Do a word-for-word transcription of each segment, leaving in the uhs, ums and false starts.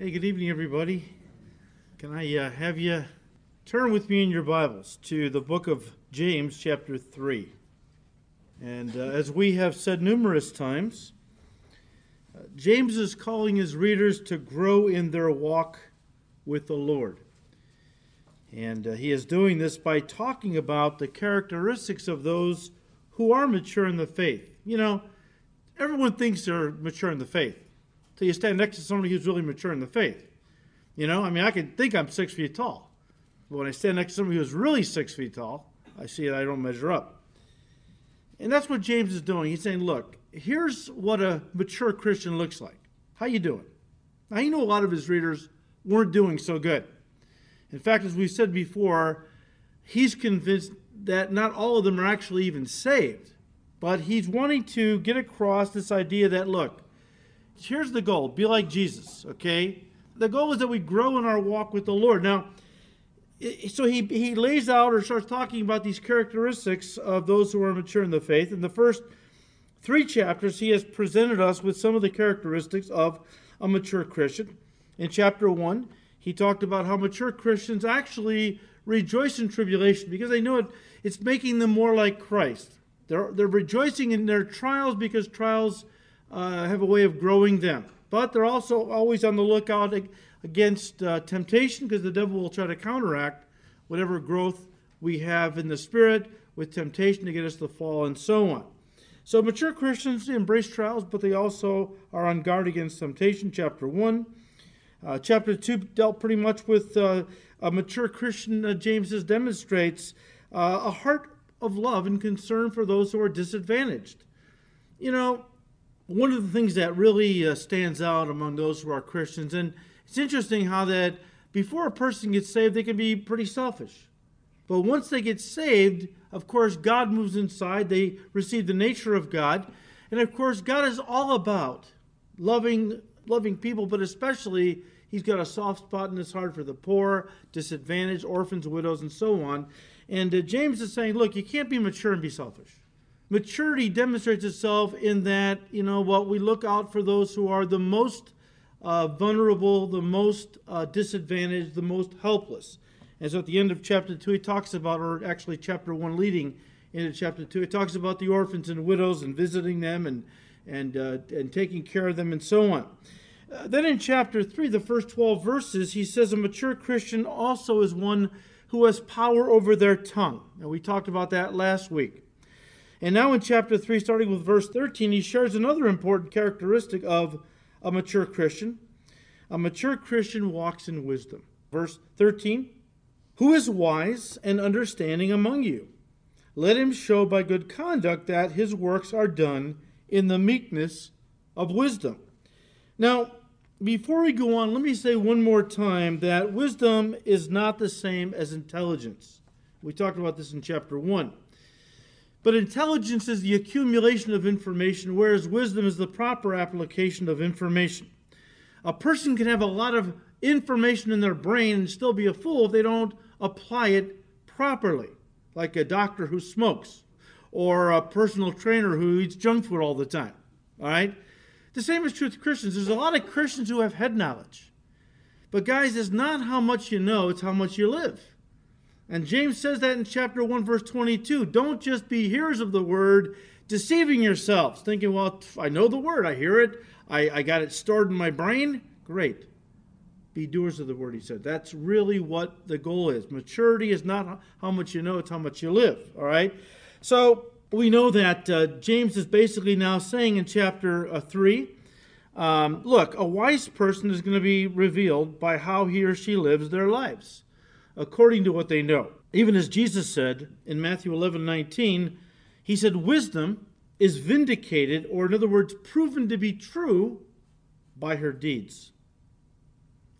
Hey, good evening, everybody. Can I uh, have you turn with me in your Bibles to the book of James, chapter three. And uh, as we have said numerous times, uh, James is calling his readers to grow in their walk with the Lord. And uh, he is doing this by talking about the characteristics of those who are mature in the faith. You know, everyone thinks they're mature in the faith. So you stand next to somebody who's really mature in the faith. You know, I mean, I can think I'm six feet tall. But when I stand next to somebody who's really six feet tall, I see that I don't measure up. And that's what James is doing. He's saying, look, here's what a mature Christian looks like. How you doing? Now, you know a lot of his readers weren't doing so good. In fact, as we've said before, he's convinced that not all of them are actually even saved. But he's wanting to get across this idea that, look, here's the goal. Be like Jesus, okay? The goal is that we grow in our walk with the Lord. Now, so he, he lays out or starts talking about these characteristics of those who are mature in the faith. In the first three chapters, he has presented us with some of the characteristics of a mature Christian. In chapter one, he talked about how mature Christians actually rejoice in tribulation because they know it, it's making them more like Christ. They're, they're rejoicing in their trials because trials Uh, have a way of growing them. But they're also always on the lookout ag- against uh, temptation, because the devil will try to counteract whatever growth we have in the Spirit with temptation to get us to fall and so on. So mature Christians embrace trials, but they also are on guard against temptation, chapter one. Uh, chapter two dealt pretty much with uh, a mature Christian, uh, James demonstrates uh, a heart of love and concern for those who are disadvantaged. You know, one of the things that really uh, stands out among those who are Christians, and it's interesting how that before a person gets saved, they can be pretty selfish. But once they get saved, of course, God moves inside. They receive the nature of God. And of course, God is all about loving, loving people, but especially he's got a soft spot in his heart for the poor, disadvantaged, orphans, widows, and so on. And uh, James is saying, look, you can't be mature and be selfish. Maturity demonstrates itself in that, you know, what we look out for those who are the most uh, vulnerable, the most uh, disadvantaged, the most helpless. And so at the end of chapter two, he talks about, or actually chapter one leading into chapter two, he talks about the orphans and widows and visiting them and and uh, and taking care of them and so on. Uh, then in chapter three, the first twelve verses, he says a mature Christian also is one who has power over their tongue. And we talked about that last week. And now in chapter three, starting with verse thirteen, he shares another important characteristic of a mature Christian. A mature Christian walks in wisdom. Verse thirteen, who is wise and understanding among you? Let him show by good conduct that his works are done in the meekness of wisdom. Now, before we go on, let me say one more time that wisdom is not the same as intelligence. We talked about this in chapter one. But intelligence is the accumulation of information, whereas wisdom is the proper application of information. A person can have a lot of information in their brain and still be a fool if they don't apply it properly, like a doctor who smokes or a personal trainer who eats junk food all the time. All right? The same is true with Christians. There's a lot of Christians who have head knowledge. But guys, it's not how much you know, it's how much you live. And James says that in chapter one, verse twenty-two. Don't just be hearers of the word, deceiving yourselves, thinking, well, I know the word, I hear it, I, I got it stored in my brain. Great. Be doers of the word, he said. That's really what the goal is. Maturity is not how much you know, it's how much you live, all right? So we know that uh, James is basically now saying in chapter uh, three, um, look, a wise person is going to be revealed by how he or she lives their lives, according to what they know. Even as Jesus said in Matthew eleven nineteen, he said, wisdom is vindicated, or in other words, proven to be true by her deeds.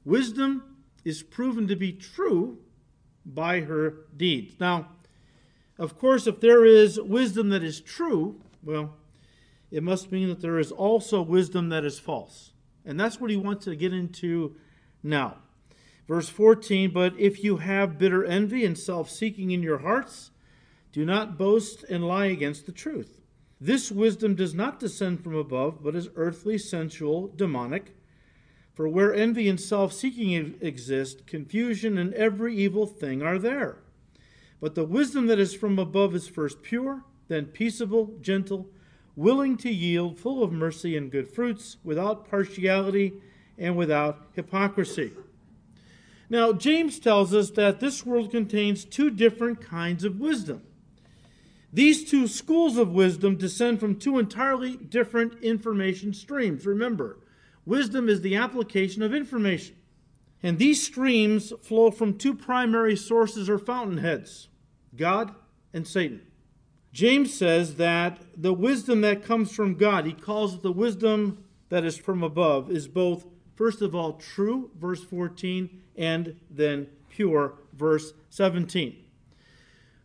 Wisdom is proven to be true by her deeds. Now, of course, if there is wisdom that is true, well, it must mean that there is also wisdom that is false. And that's what he wants to get into now. Verse fourteen, but if you have bitter envy and self-seeking in your hearts, do not boast and lie against the truth. This wisdom does not descend from above, but is earthly, sensual, demonic. For where envy and self-seeking exist, confusion and every evil thing are there. But the wisdom that is from above is first pure, then peaceable, gentle, willing to yield, full of mercy and good fruits, without partiality and without hypocrisy. Now, James tells us that this world contains two different kinds of wisdom. These two schools of wisdom descend from two entirely different information streams. Remember, wisdom is the application of information. And these streams flow from two primary sources or fountainheads, God and Satan. James says that the wisdom that comes from God, he calls it the wisdom that is from above, is both, first of all, true, verse fourteen, and then pure, verse seventeen.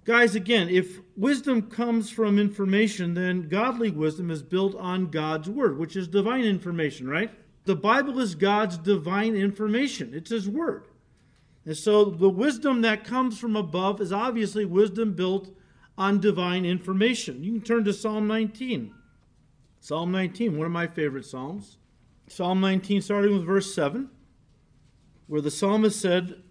Guys, again, if wisdom comes from information, then godly wisdom is built on God's word, which is divine information, right? The Bible is God's divine information. It's His word. And so the wisdom that comes from above is obviously wisdom built on divine information. You can turn to Psalm nineteen. Psalm nineteen, one of my favorite Psalms. Psalm nineteen, starting with verse seven, where the psalmist said,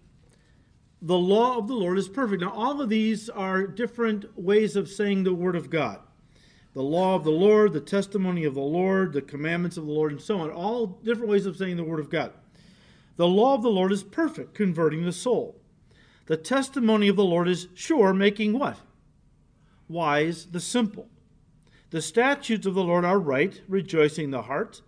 "The law of the Lord is perfect." Now, all of these are different ways of saying the word of God. The law of the Lord, the testimony of the Lord, the commandments of the Lord, and so on. All different ways of saying the word of God. The law of the Lord is perfect, converting the soul. The testimony of the Lord is sure, making what? Wise the simple. The statutes of the Lord are right, rejoicing the heart.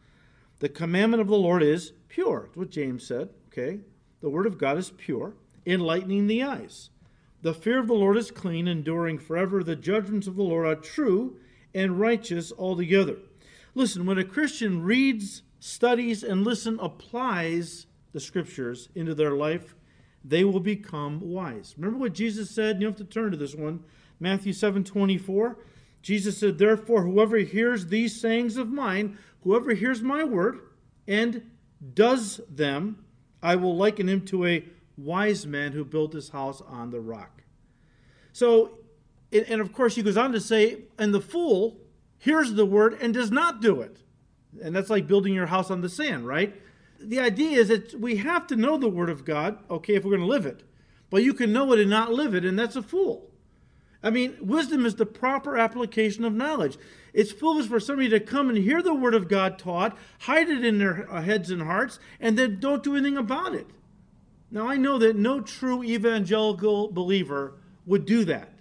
The commandment of the Lord is pure. That's what James said, okay? The word of God is pure, enlightening the eyes. The fear of the Lord is clean, enduring forever. The judgments of the Lord are true and righteous altogether. Listen, when a Christian reads, studies, and listen, applies the scriptures into their life, they will become wise. Remember what Jesus said? You have to turn to this one. Matthew seven twenty-four. Jesus said, "Therefore, whoever hears these sayings of mine, whoever hears my word and does them, I will liken him to a wise man who built his house on the rock." So, and of course, he goes on to say, and the fool hears the word and does not do it. And that's like building your house on the sand, right? The idea is that we have to know the word of God, okay, if we're going to live it. But you can know it and not live it, and that's a fool. I mean, wisdom is the proper application of knowledge. It's foolish for somebody to come and hear the word of God taught, hide it in their heads and hearts, and then don't do anything about it. Now, I know that no true evangelical believer would do that.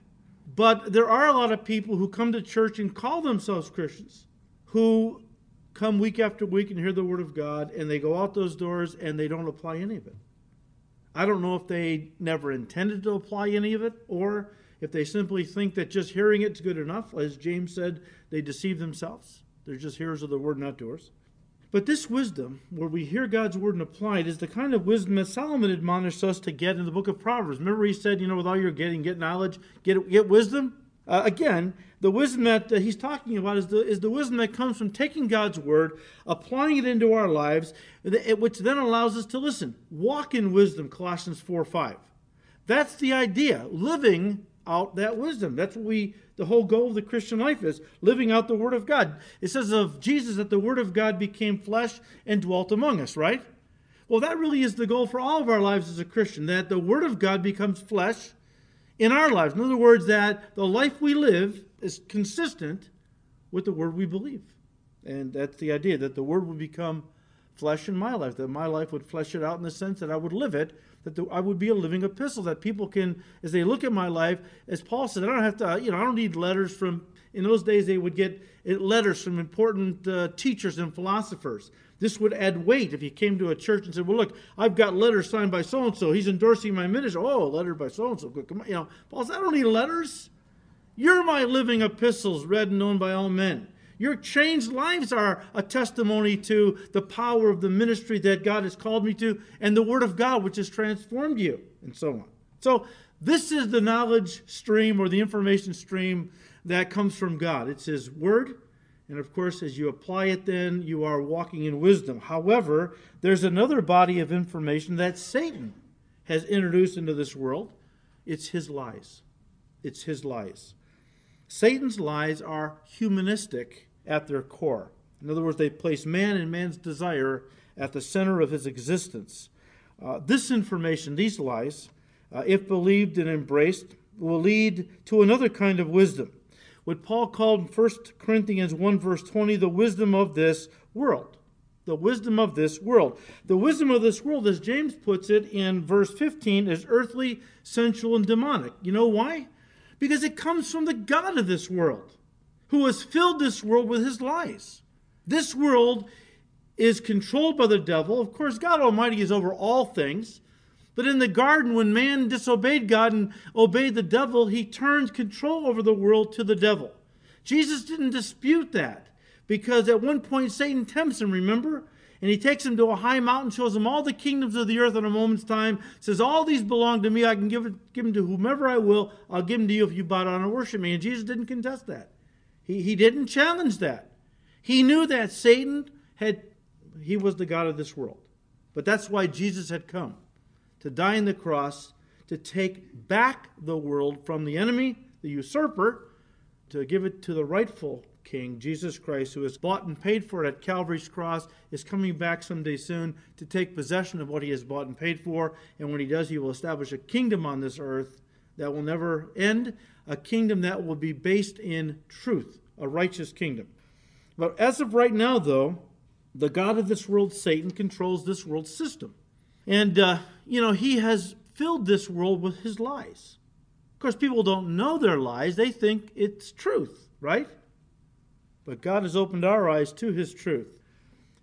But there are a lot of people who come to church and call themselves Christians, who come week after week and hear the word of God, and they go out those doors and they don't apply any of it. I don't know if they never intended to apply any of it, or if they simply think that just hearing it's good enough. As James said, they deceive themselves. They're just hearers of the word, not doers. But this wisdom, where we hear God's word and apply it, is the kind of wisdom that Solomon admonished us to get in the book of Proverbs. Remember he said, you know, with all your getting, get knowledge, get get wisdom. Uh, again, the wisdom that uh, he's talking about is the, is the wisdom that comes from taking God's word, applying it into our lives, which then allows us to listen. Walk in wisdom, Colossians four five. That's the idea, living out that wisdom. That's what we, the whole goal of the Christian life is, living out the word of God. It says of Jesus that the word of God became flesh and dwelt among us, right? Well, that really is the goal for all of our lives as a Christian, that the word of God becomes flesh in our lives. In other words, that the life we live is consistent with the word we believe. And that's the idea, that the word would become flesh in my life, that my life would flesh it out in the sense that I would live it, that the, I would be a living epistle, that people can, as they look at my life, as Paul said, I don't have to, you know, I don't need letters from, in those days they would get letters from important uh, teachers and philosophers. This would add weight if you came to a church and said, well, look, I've got letters signed by so-and-so, he's endorsing my ministry. Oh, a letter by so-and-so, come on. You know, Paul said, I don't need letters. You're my living epistles, read and known by all men. Your changed lives are a testimony to the power of the ministry that God has called me to and the word of God which has transformed you, and so on. So this is the knowledge stream or the information stream that comes from God. It's His word, and of course, as you apply it then, you are walking in wisdom. However, there's another body of information that Satan has introduced into this world. It's his lies. It's his lies. Satan's lies are humanistic at their core. In other words, they place man and man's desire at the center of his existence. Uh, this information, these lies, uh, if believed and embraced, will lead to another kind of wisdom, what Paul called in First Corinthians one verse twenty, the wisdom of this world. The wisdom of this world. The wisdom of this world, as James puts it in verse fifteen, is earthly, sensual, and demonic. You know why? Because it comes from the God of this world, who has filled this world with his lies. This world is controlled by the devil. Of course, God Almighty is over all things. But in the garden, when man disobeyed God and obeyed the devil, he turned control over the world to the devil. Jesus didn't dispute that, because at one point Satan tempts him, remember? And he takes him to a high mountain, shows him all the kingdoms of the earth in a moment's time, says, all these belong to me, I can give, it, give them to whomever I will, I'll give them to you if you bow down and worship me. And Jesus didn't contest that. He, he didn't challenge that. He knew that Satan had, he was the God of this world. But that's why Jesus had come, to die on the cross, to take back the world from the enemy, the usurper, to give it to the rightful King, Jesus Christ, who has bought and paid for it at Calvary's cross, is coming back someday soon to take possession of what he has bought and paid for. And when he does, he will establish a kingdom on this earth that will never end, a kingdom that will be based in truth, a righteous kingdom. But as of right now, though, the God of this world, Satan, controls this world system. And, uh, you know, he has filled this world with his lies. Of course, people don't know their lies. They think it's truth, right? But God has opened our eyes to his truth.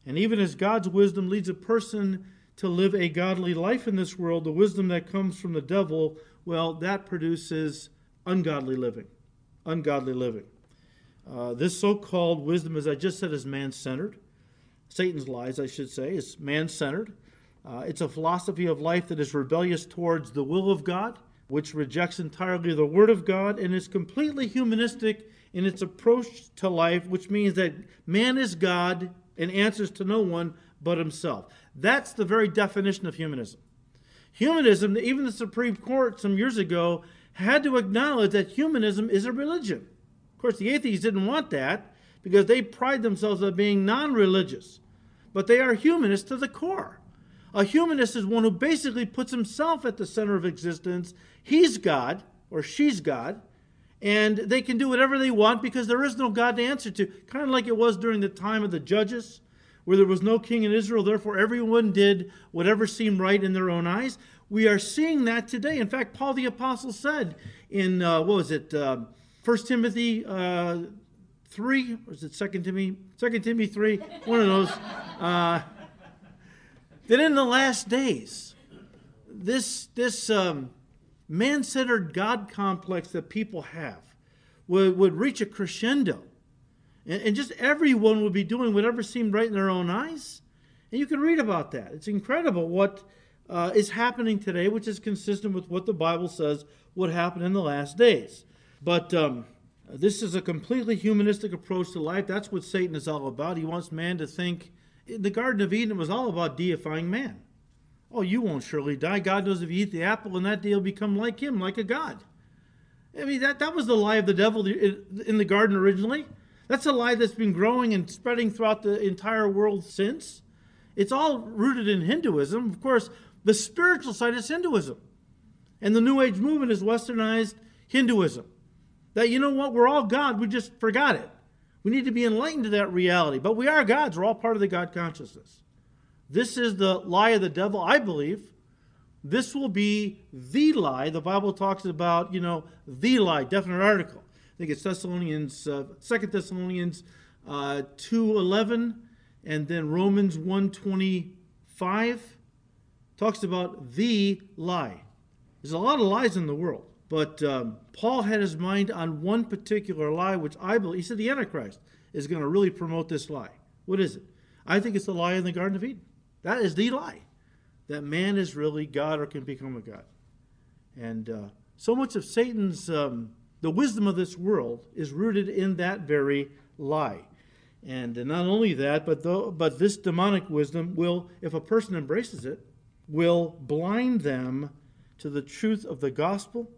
And even as God's wisdom leads a person to live a godly life in this world, the wisdom that comes from the devil, well, that produces ungodly living. Ungodly living. Uh, this so-called wisdom, as I just said, is man-centered. Satan's lies, I should say, is man-centered. Uh, it's a philosophy of life that is rebellious towards the will of God, which rejects entirely the Word of God, and is completely humanistic in its approach to life, which means that man is God and answers to no one but himself. That's the very definition of humanism. Humanism, even the Supreme Court some years ago, had to acknowledge that humanism is a religion. Of course, the atheists didn't want that because they pride themselves on being non-religious. But they are humanists to the core. A humanist is one who basically puts himself at the center of existence. He's God, or she's God, and they can do whatever they want because there is no God to answer to. Kind of like it was during the time of the judges, where there was no king in Israel, therefore everyone did whatever seemed right in their own eyes. We are seeing that today. In fact, Paul the Apostle said in, uh, what was it, uh, First Timothy uh, three, or is it Second Timothy? Second Timothy three, one of those. Uh, That in the last days, this, this um, man-centered God complex that people have would, would reach a crescendo. And, and just everyone would be doing whatever seemed right in their own eyes. And you can read about that. It's incredible what uh, is happening today, which is consistent with what the Bible says would happen in the last days. But um, this is a completely humanistic approach to life. That's what Satan is all about. He wants man to think. The Garden of Eden was all about deifying man. Oh, you won't surely die. God knows if you eat the apple and that day you'll become like him, like a god. I mean, that, that was the lie of the devil in the garden originally. That's a lie that's been growing and spreading throughout the entire world since. It's all rooted in Hinduism. Of course, the spiritual side is Hinduism. And the New Age movement is westernized Hinduism. That, you know what, we're all God, we just forgot it. We need to be enlightened to that reality. But we are gods. We're all part of the God consciousness. This is the lie of the devil, I believe. This will be the lie. The Bible talks about, you know, the lie, definite article. I think it's Thessalonians, uh, Second Thessalonians uh, two eleven, and then Romans one twenty-five talks about the lie. There's a lot of lies in the world. But um, Paul had his mind on one particular lie, which I believe, he said the Antichrist is going to really promote this lie. What is it? I think it's the lie in the Garden of Eden. That is the lie, that man is really God or can become a God. And uh, so much of Satan's, um, the wisdom of this world is rooted in that very lie. And uh, not only that, but, though, but this demonic wisdom will, if a person embraces it, will blind them to the truth of the gospel,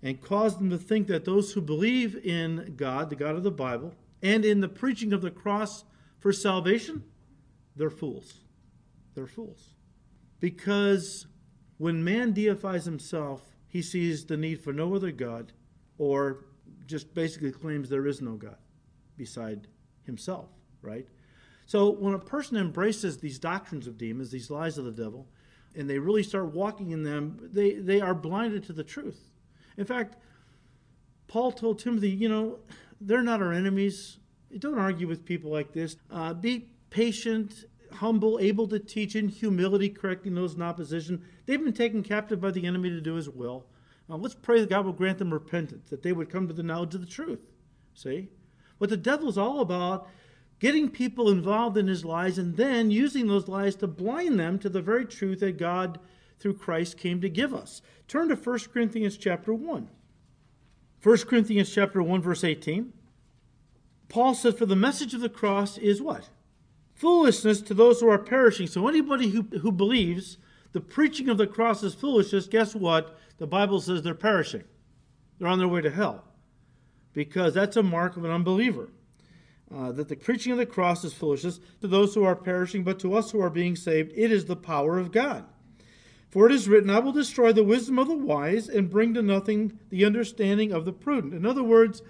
and cause them to think that those who believe in God, the God of the Bible, and in the preaching of the cross for salvation, they're fools. they're fools. Because when man deifies himself, he sees the need for no other God, or just basically claims there is no God beside himself, right? So when a person embraces these doctrines of demons, these lies of the devil, and they really start walking in them, they, they are blinded to the truth. In fact, Paul told Timothy, you know, they're not our enemies. Don't argue with people like this. Uh, be patient, humble, able to teach in humility, correcting those in opposition. They've been taken captive by the enemy to do his will. Now, let's pray that God will grant them repentance, that they would come to the knowledge of the truth. See? What the devil's all about, getting people involved in his lies and then using those lies to blind them to the very truth that God, through Christ, came to give us. Turn to First Corinthians chapter one. First Corinthians chapter one, verse eighteen. Paul says, for the message of the cross is what? Foolishness to those who are perishing. So anybody who, who believes the preaching of the cross is foolishness, guess what? The Bible says they're perishing. They're on their way to hell. Because that's a mark of an unbeliever. Uh, that the preaching of the cross is foolishness to those who are perishing, but to us who are being saved, it is the power of God. For it is written, I will destroy the wisdom of the wise and bring to nothing the understanding of the prudent. In other words,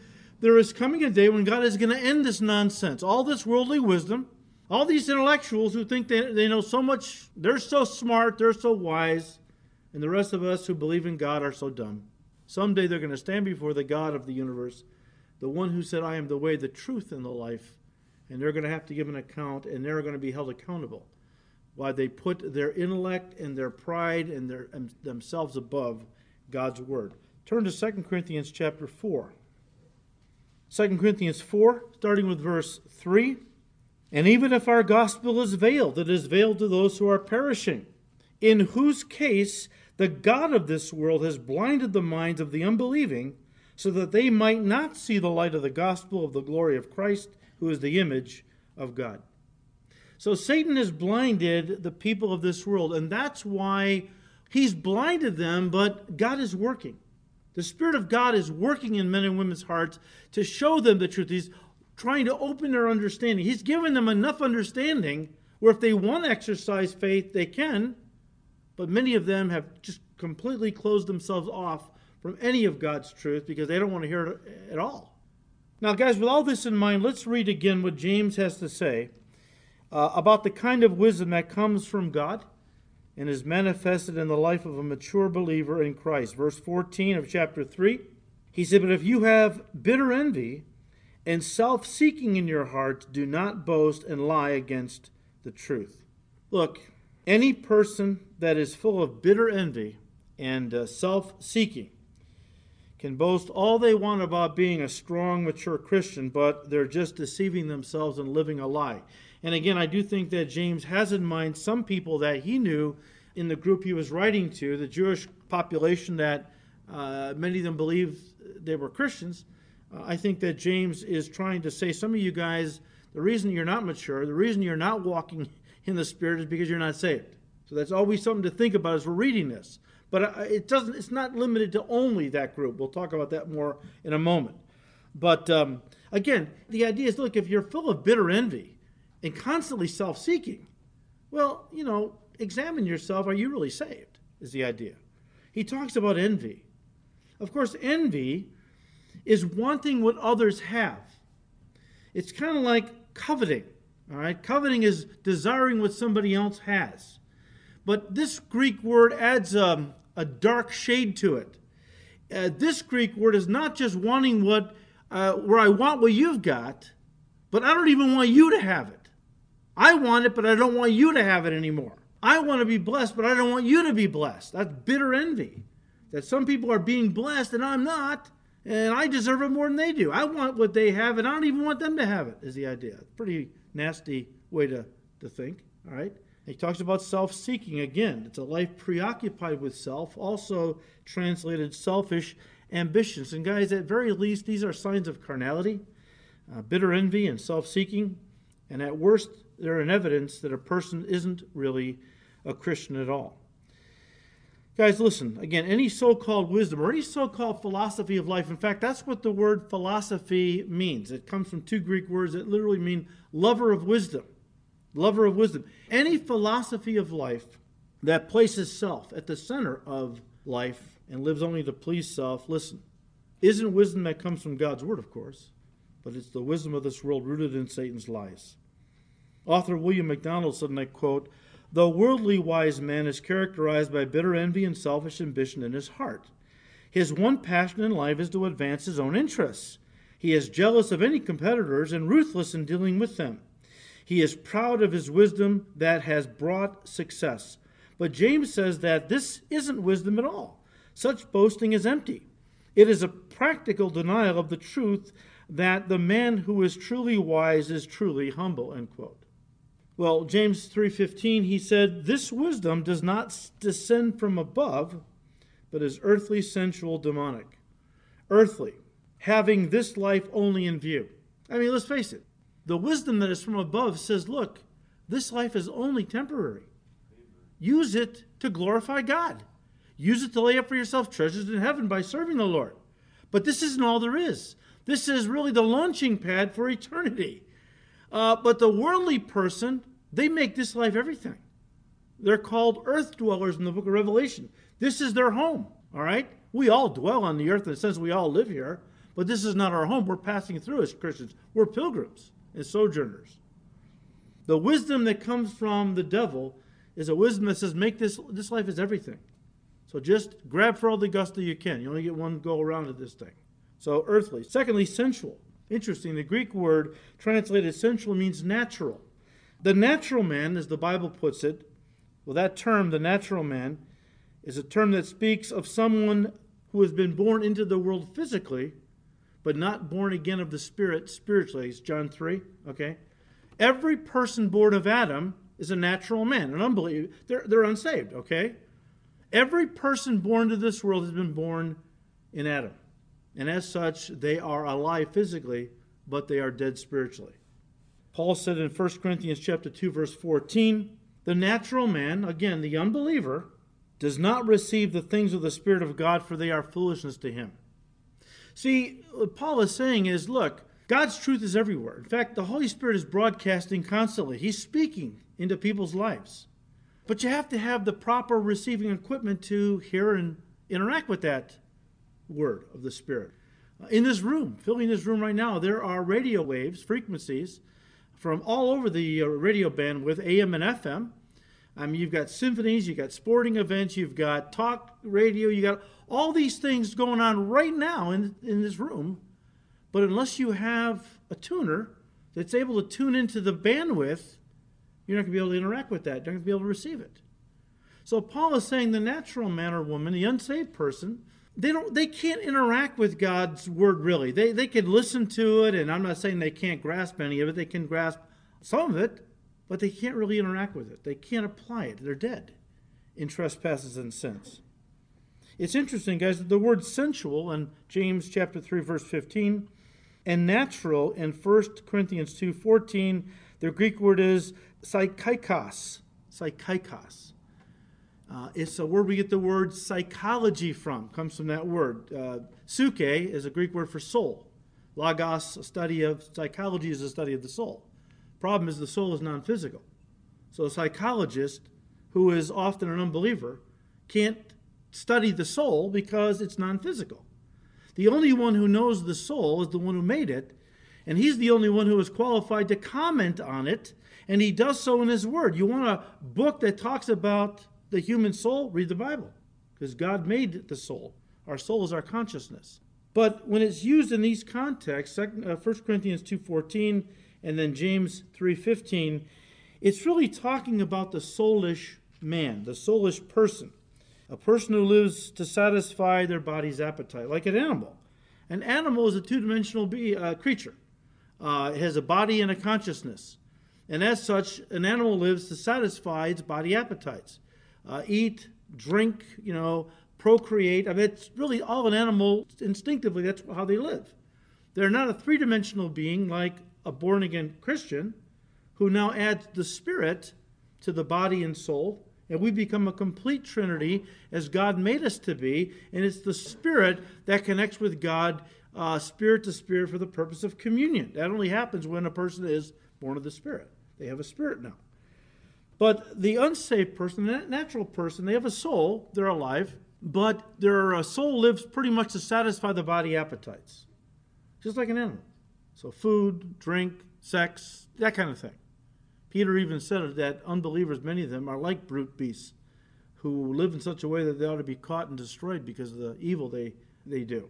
there is coming a day when God is going to end this nonsense. All this worldly wisdom, all these intellectuals who think they, they know so much, they're so smart, they're so wise, and the rest of us who believe in God are so dumb. Someday they're going to stand before the God of the universe, the one who said, I am the way, the truth, and the life, and they're going to have to give an account, and they're going to be held accountable why they put their intellect and their pride and their and themselves above God's word. Turn to Second Corinthians chapter four. Second Corinthians four, starting with verse three. And even if our gospel is veiled, it is veiled to those who are perishing, in whose case the God of this world has blinded the minds of the unbelieving, so that they might not see the light of the gospel of the glory of Christ, who is the image of God. So Satan has blinded the people of this world, and that's why he's blinded them, but God is working. The Spirit of God is working in men and women's hearts to show them the truth. He's trying to open their understanding. He's given them enough understanding where if they want to exercise faith, they can. But many of them have just completely closed themselves off from any of God's truth because they don't want to hear it at all. Now, guys, with all this in mind, let's read again what James has to say uh, about the kind of wisdom that comes from God and is manifested in the life of a mature believer in Christ. Verse fourteen of chapter three, he said, but if you have bitter envy and self-seeking in your hearts, do not boast and lie against the truth. Look, any person that is full of bitter envy and uh, self-seeking can boast all they want about being a strong, mature Christian, but they're just deceiving themselves and living a lie. And again, I do think that James has in mind some people that he knew in the group he was writing to, the Jewish population that uh, many of them believed they were Christians. Uh, I think that James is trying to say, some of you guys, the reason you're not mature, the reason you're not walking in the Spirit is because you're not saved. So that's always something to think about as we're reading this. But it doesn't, it's not limited to only that group. We'll talk about that more in a moment. But um, again, the idea is, look, if you're full of bitter envy and constantly self-seeking, well, you know, examine yourself. Are you really saved? Is the idea. He talks about envy. Of course, envy is wanting what others have. It's kind of like coveting, all right? Coveting is desiring what somebody else has. But this Greek word adds a, a dark shade to it. Uh, this Greek word is not just wanting what, uh, where I want what you've got, but I don't even want you to have it. I want it, but I don't want you to have it anymore. I want to be blessed, but I don't want you to be blessed. That's bitter envy. That some people are being blessed and I'm not, and I deserve it more than they do. I want what they have, and I don't even want them to have it, is the idea. Pretty nasty way to, to think, all right? He talks about self-seeking again. It's a life preoccupied with self, also translated selfish ambitions. And guys, at very least, these are signs of carnality. Uh, bitter envy and self-seeking, and at worst, they're an evidence that a person isn't really a Christian at all. Guys, listen, again, any so-called wisdom or any so-called philosophy of life, in fact, that's what the word philosophy means. It comes from two Greek words that literally mean lover of wisdom. lover of wisdom. Any philosophy of life that places self at the center of life and lives only to please self, listen, isn't wisdom that comes from God's word, of course, but it's the wisdom of this world rooted in Satan's lies. Author William MacDonald said, and I quote, "The worldly wise man is characterized by bitter envy and selfish ambition in his heart. His one passion in life is to advance his own interests. He is jealous of any competitors and ruthless in dealing with them. He is proud of his wisdom that has brought success. But James says that this isn't wisdom at all. Such boasting is empty. It is a practical denial of the truth that the man who is truly wise is truly humble," end quote. Well, James three fifteen, he said, "This wisdom does not descend from above, but is earthly, sensual, demonic." Earthly, having this life only in view. I mean, let's face it. The wisdom that is from above says, look, this life is only temporary. Use it to glorify God. Use it to lay up for yourself treasures in heaven by serving the Lord. But this isn't all there is. This is really the launching pad for eternity. Uh, but the worldly person, they make this life everything. They're called earth dwellers in the book of Revelation. This is their home, all right? We all dwell on the earth in the sense we all live here, but this is not our home. We're passing through as Christians. We're pilgrims and sojourners. The wisdom that comes from the devil is a wisdom that says, make this, this life is everything. So just grab for all the gusto you can. You only get one go around at this thing. So earthly. Secondly, sensual. Interesting, the Greek word translated sensual means natural. The natural man, as the Bible puts it, well, that term, the natural man, is a term that speaks of someone who has been born into the world physically, but not born again of the Spirit spiritually. It's John three, okay? Every person born of Adam is a natural man, an unbeliever. They're, they're unsaved, okay? Every person born to this world has been born in Adam. And as such, they are alive physically, but they are dead spiritually. Paul said in First Corinthians chapter two, verse fourteen, "The natural man," again, the unbeliever, "does not receive the things of the Spirit of God, for they are foolishness to him." See, what Paul is saying is, look, God's truth is everywhere. In fact, the Holy Spirit is broadcasting constantly. He's speaking into people's lives. But you have to have the proper receiving equipment to hear and interact with that word of the Spirit. In this room, filling this room right now, there are radio waves, frequencies, from all over the radio bandwidth, A M and F M. I mean, you've got symphonies, you've got sporting events, you've got talk radio, you got all these things going on right now in, in this room. But unless you have a tuner that's able to tune into the bandwidth, you're not going to be able to interact with that. You're not going to be able to receive it. So Paul is saying the natural man or woman, the unsaved person, they don't, they can't interact with God's word really. They, they can listen to it, and I'm not saying they can't grasp any of it. They can grasp some of it, but they can't really interact with it. They can't apply it. They're dead in trespasses and sins. It's interesting, guys, that the word sensual in James chapter three, verse fifteen, and natural in First Corinthians two, fourteen, their Greek word is psychikos, psychikos. Uh, it's a word we get the word psychology from, comes from that word. Uh, psyche is a Greek word for soul. Logos, a study of, psychology is a study of the soul. Problem is the soul is non-physical. So a psychologist, who is often an unbeliever, can't study the soul because it's non-physical. The only one who knows the soul is the one who made it, and he's the only one who is qualified to comment on it, and he does so in his word. You want a book that talks about the human soul? Read the Bible, because God made the soul. Our soul is our consciousness. But when it's used in these contexts, First Corinthians two fourteen and then James three fifteen, it's really talking about the soulish man, the soulish person, a person who lives to satisfy their body's appetite, like an animal. An animal is a two-dimensional be, uh, creature. Uh, it has a body and a consciousness. And as such, an animal lives to satisfy its body appetites. Uh, eat, drink, you know, procreate. I mean, it's really all an animal instinctively. That's how they live. They're not a three-dimensional being like a born-again Christian who now adds the spirit to the body and soul, and we become a complete trinity as God made us to be, and it's the spirit that connects with God, uh, spirit to spirit, for the purpose of communion. That only happens when a person is born of the Spirit. They have a spirit now. But the unsaved person, the natural person, they have a soul, they're alive, but their soul lives pretty much to satisfy the body appetites, just like an animal. So food, drink, sex, that kind of thing. Peter even said that unbelievers, many of them, are like brute beasts who live in such a way that they ought to be caught and destroyed because of the evil they, they do.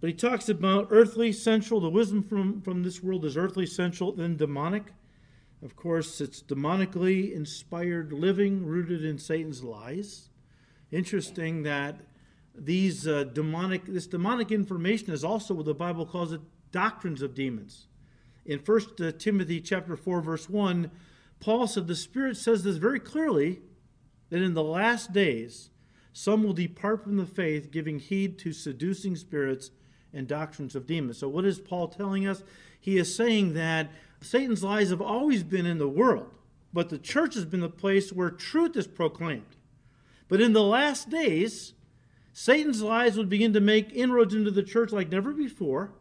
But he talks about earthly, sensual. The wisdom from, from this world is earthly, sensual, then demonic. Of course, it's demonically inspired living rooted in Satan's lies. Interesting that these uh, demonic, this demonic information is also what the Bible calls it, doctrines of demons. In First Timothy chapter four, verse one, Paul said, the Spirit says this very clearly, that in the last days, some will depart from the faith, giving heed to seducing spirits and doctrines of demons. So what is Paul telling us? He is saying that Satan's lies have always been in the world, but the church has been the place where truth is proclaimed. But in the last days, Satan's lies would begin to make inroads into the church like never before,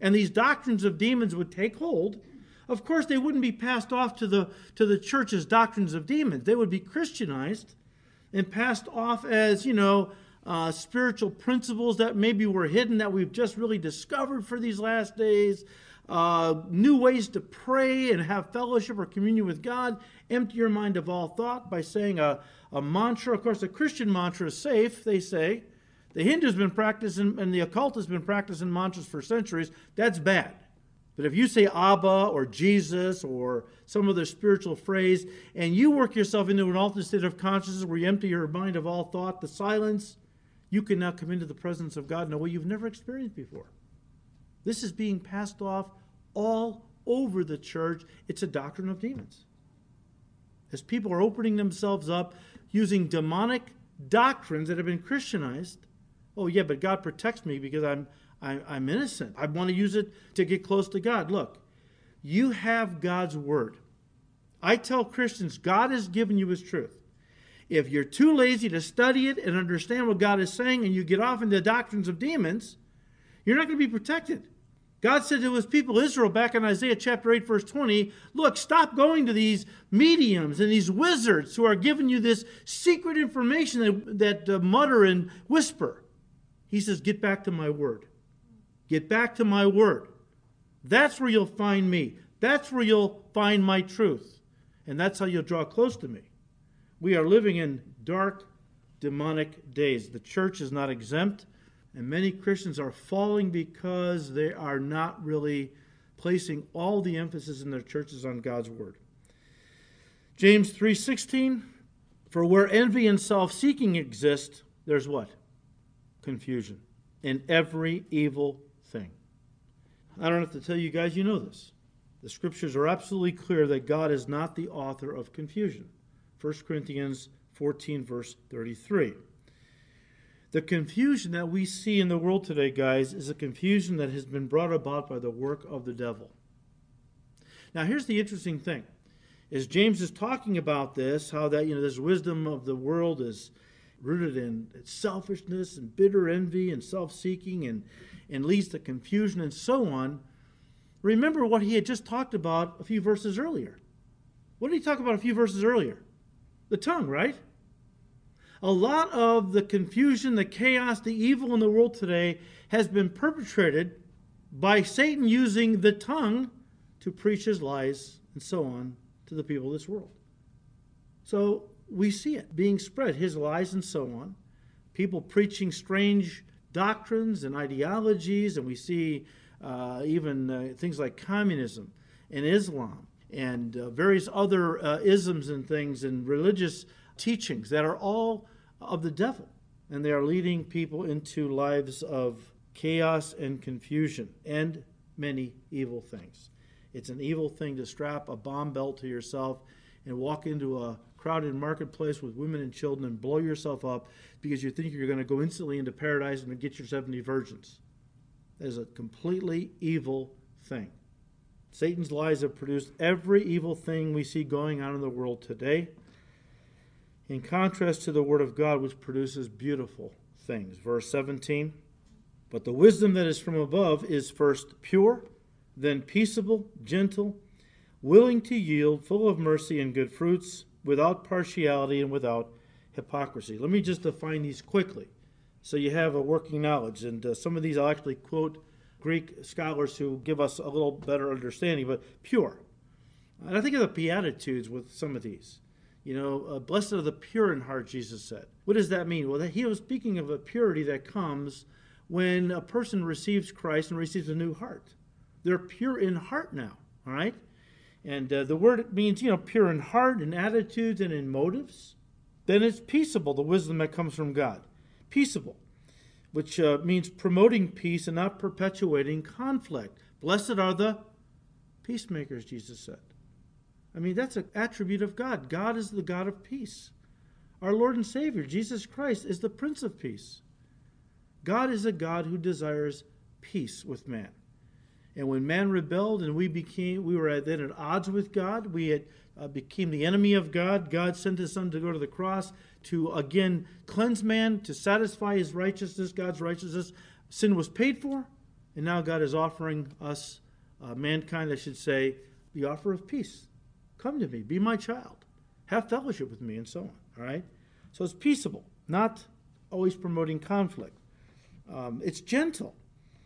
and these doctrines of demons would take hold. Of course, they wouldn't be passed off to the, to the church as doctrines of demons. They would be Christianized and passed off as, you know, uh, spiritual principles that maybe were hidden that we've just really discovered for these last days, uh, new ways to pray and have fellowship or communion with God. Empty your mind of all thought by saying a, a mantra. Of course, the Christian mantra is safe, they say. The Hindu's been practicing, and the occult has been practicing mantras for centuries. That's bad. But if you say Abba or Jesus or some other spiritual phrase, and you work yourself into an altered state of consciousness where you empty your mind of all thought, the silence, you can now come into the presence of God in a way you've never experienced before. This is being passed off all over the church. It's a doctrine of demons. As people are opening themselves up using demonic doctrines that have been Christianized, oh, yeah, but God protects me because I'm, I, I'm innocent. I want to use it to get close to God. Look, you have God's word. I tell Christians, God has given you his truth. If you're too lazy to study it and understand what God is saying and you get off into the doctrines of demons, you're not going to be protected. God said to his people Israel back in Isaiah chapter eight, verse twenty, look, stop going to these mediums and these wizards who are giving you this secret information that, that uh, mutter and whisper. He says, get back to my word. Get back to my word. That's where you'll find me. That's where you'll find my truth. And that's how you'll draw close to me. We are living in dark, demonic days. The church is not exempt. And many Christians are falling because they are not really placing all the emphasis in their churches on God's word. James three sixteen, for where envy and self-seeking exist, there's what? Confusion in every evil thing. I don't have to tell you guys, you know this. The scriptures are absolutely clear that God is not the author of confusion. First Corinthians fourteen, verse thirty-three. The confusion that we see in the world today, guys, is a confusion that has been brought about by the work of the devil. Now, here's the interesting thing. As James is talking about this, how that, you know, this wisdom of the world is rooted in selfishness and bitter envy and self-seeking and, and leads to confusion and so on. Remember what he had just talked about a few verses earlier. What did he talk about a few verses earlier? The tongue, right? A lot of the confusion, the chaos, the evil in the world today has been perpetrated by Satan using the tongue to preach his lies and so on to the people of this world. So, we see it being spread, his lies and so on. People preaching strange doctrines and ideologies, and we see uh, even uh, things like communism and Islam and uh, various other uh, isms and things and religious teachings that are all of the devil. And they are leading people into lives of chaos and confusion and many evil things. It's an evil thing to strap a bomb belt to yourself and walk into a crowded marketplace with women and children and blow yourself up because you think you're going to go instantly into paradise and get your seventy virgins. That is a completely evil thing. Satan's lies have produced every evil thing we see going on in the world today, in contrast to the Word of God, which produces beautiful things. Verse seventeen, but the wisdom that is from above is first pure, then peaceable, gentle, willing to yield, full of mercy and good fruits, without partiality and without hypocrisy. Let me just define these quickly so you have a working knowledge. And uh, some of these I'll actually quote Greek scholars who give us a little better understanding, but pure. And I think of the Beatitudes with some of these. You know, uh, blessed are the pure in heart, Jesus said. What does that mean? Well, that he was speaking of a purity that comes when a person receives Christ and receives a new heart. They're pure in heart now, all right? And uh, the word means, you know, pure in heart, in attitudes, and in motives. Then it's peaceable, the wisdom that comes from God. Peaceable, which uh, means promoting peace and not perpetuating conflict. Blessed are the peacemakers, Jesus said. I mean, that's an attribute of God. God is the God of peace. Our Lord and Savior, Jesus Christ, is the Prince of Peace. God is a God who desires peace with man. And when man rebelled and we became, we were then at odds with God, we had uh, became the enemy of God. God sent his son to go to the cross to, again, cleanse man, to satisfy his righteousness, God's righteousness. Sin was paid for, and now God is offering us, uh, mankind, I should say, the offer of peace. Come to me, be my child, have fellowship with me, and so on, all right? So it's peaceable, not always promoting conflict. Um, it's gentle.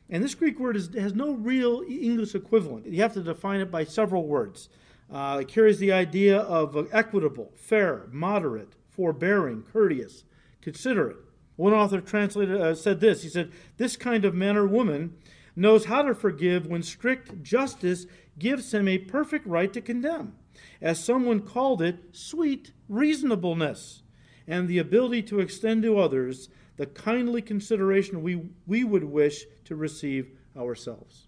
And this Greek word is, has no real English equivalent. You have to define it by several words. Uh, it carries the idea of uh, equitable, fair, moderate, forbearing, courteous, considerate. One author translated uh, said this. He said, this kind of man or woman knows how to forgive when strict justice gives him a perfect right to condemn. As someone called it, sweet reasonableness, and the ability to extend to others the kindly consideration we, we would wish to receive ourselves.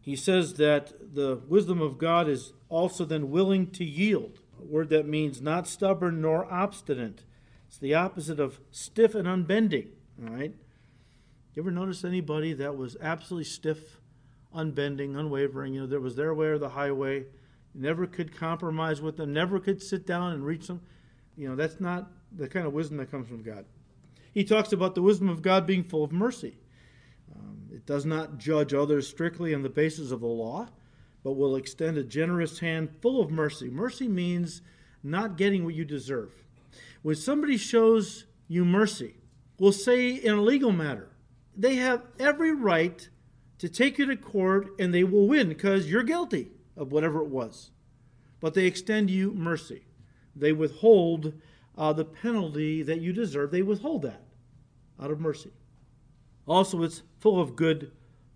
He says that the wisdom of God is also then willing to yield, a word that means not stubborn nor obstinate. It's the opposite of stiff and unbending, all right? You ever notice anybody that was absolutely stiff, unbending, unwavering? You know, there was their way or the highway. You never could compromise with them, never could sit down and reach them. You know, that's not the kind of wisdom that comes from God. He talks about the wisdom of God being full of mercy. Um, it does not judge others strictly on the basis of the law, but will extend a generous hand full of mercy. Mercy means not getting what you deserve. When somebody shows you mercy, we'll say in a legal matter, they have every right to take you to court and they will win because you're guilty of whatever it was. But they extend you mercy. They withhold uh, the penalty that you deserve. They withhold that out of mercy. Also, it's full of good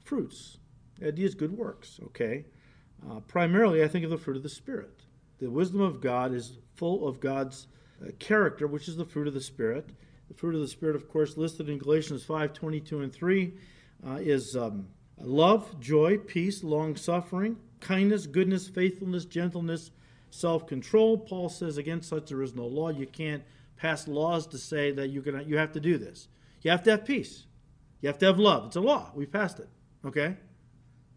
fruits. The idea is good works, okay? Uh, primarily, I think of the fruit of the Spirit. The wisdom of God is full of God's uh, character, which is the fruit of the Spirit. The fruit of the Spirit, of course, listed in Galatians five twenty-two and three, uh, is um, love, joy, peace, long-suffering, kindness, goodness, faithfulness, gentleness, self-control. Paul says, against such there is no law. You can't pass laws to say that you can, you have to do this. You have to have peace. You have to have love. It's a law. We passed it. Okay?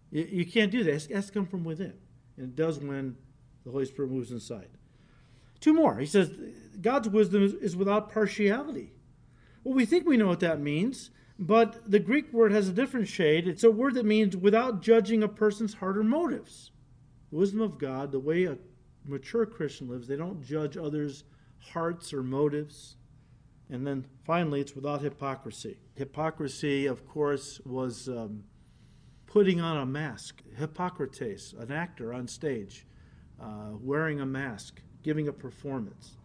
You, you can't do that. It has to come from within. And it does when the Holy Spirit moves inside. Two more. He says, God's wisdom is, is without partiality. Well, we think we know what that means, but the Greek word has a different shade. It's a word that means without judging a person's heart or motives. The wisdom of God, the way a mature Christian lives, they don't judge others' hearts or motives. And then finally, it's without hypocrisy. Hypocrisy, of course, was um, putting on a mask. Hippocrates, an actor on stage, uh, wearing a mask, giving a performance.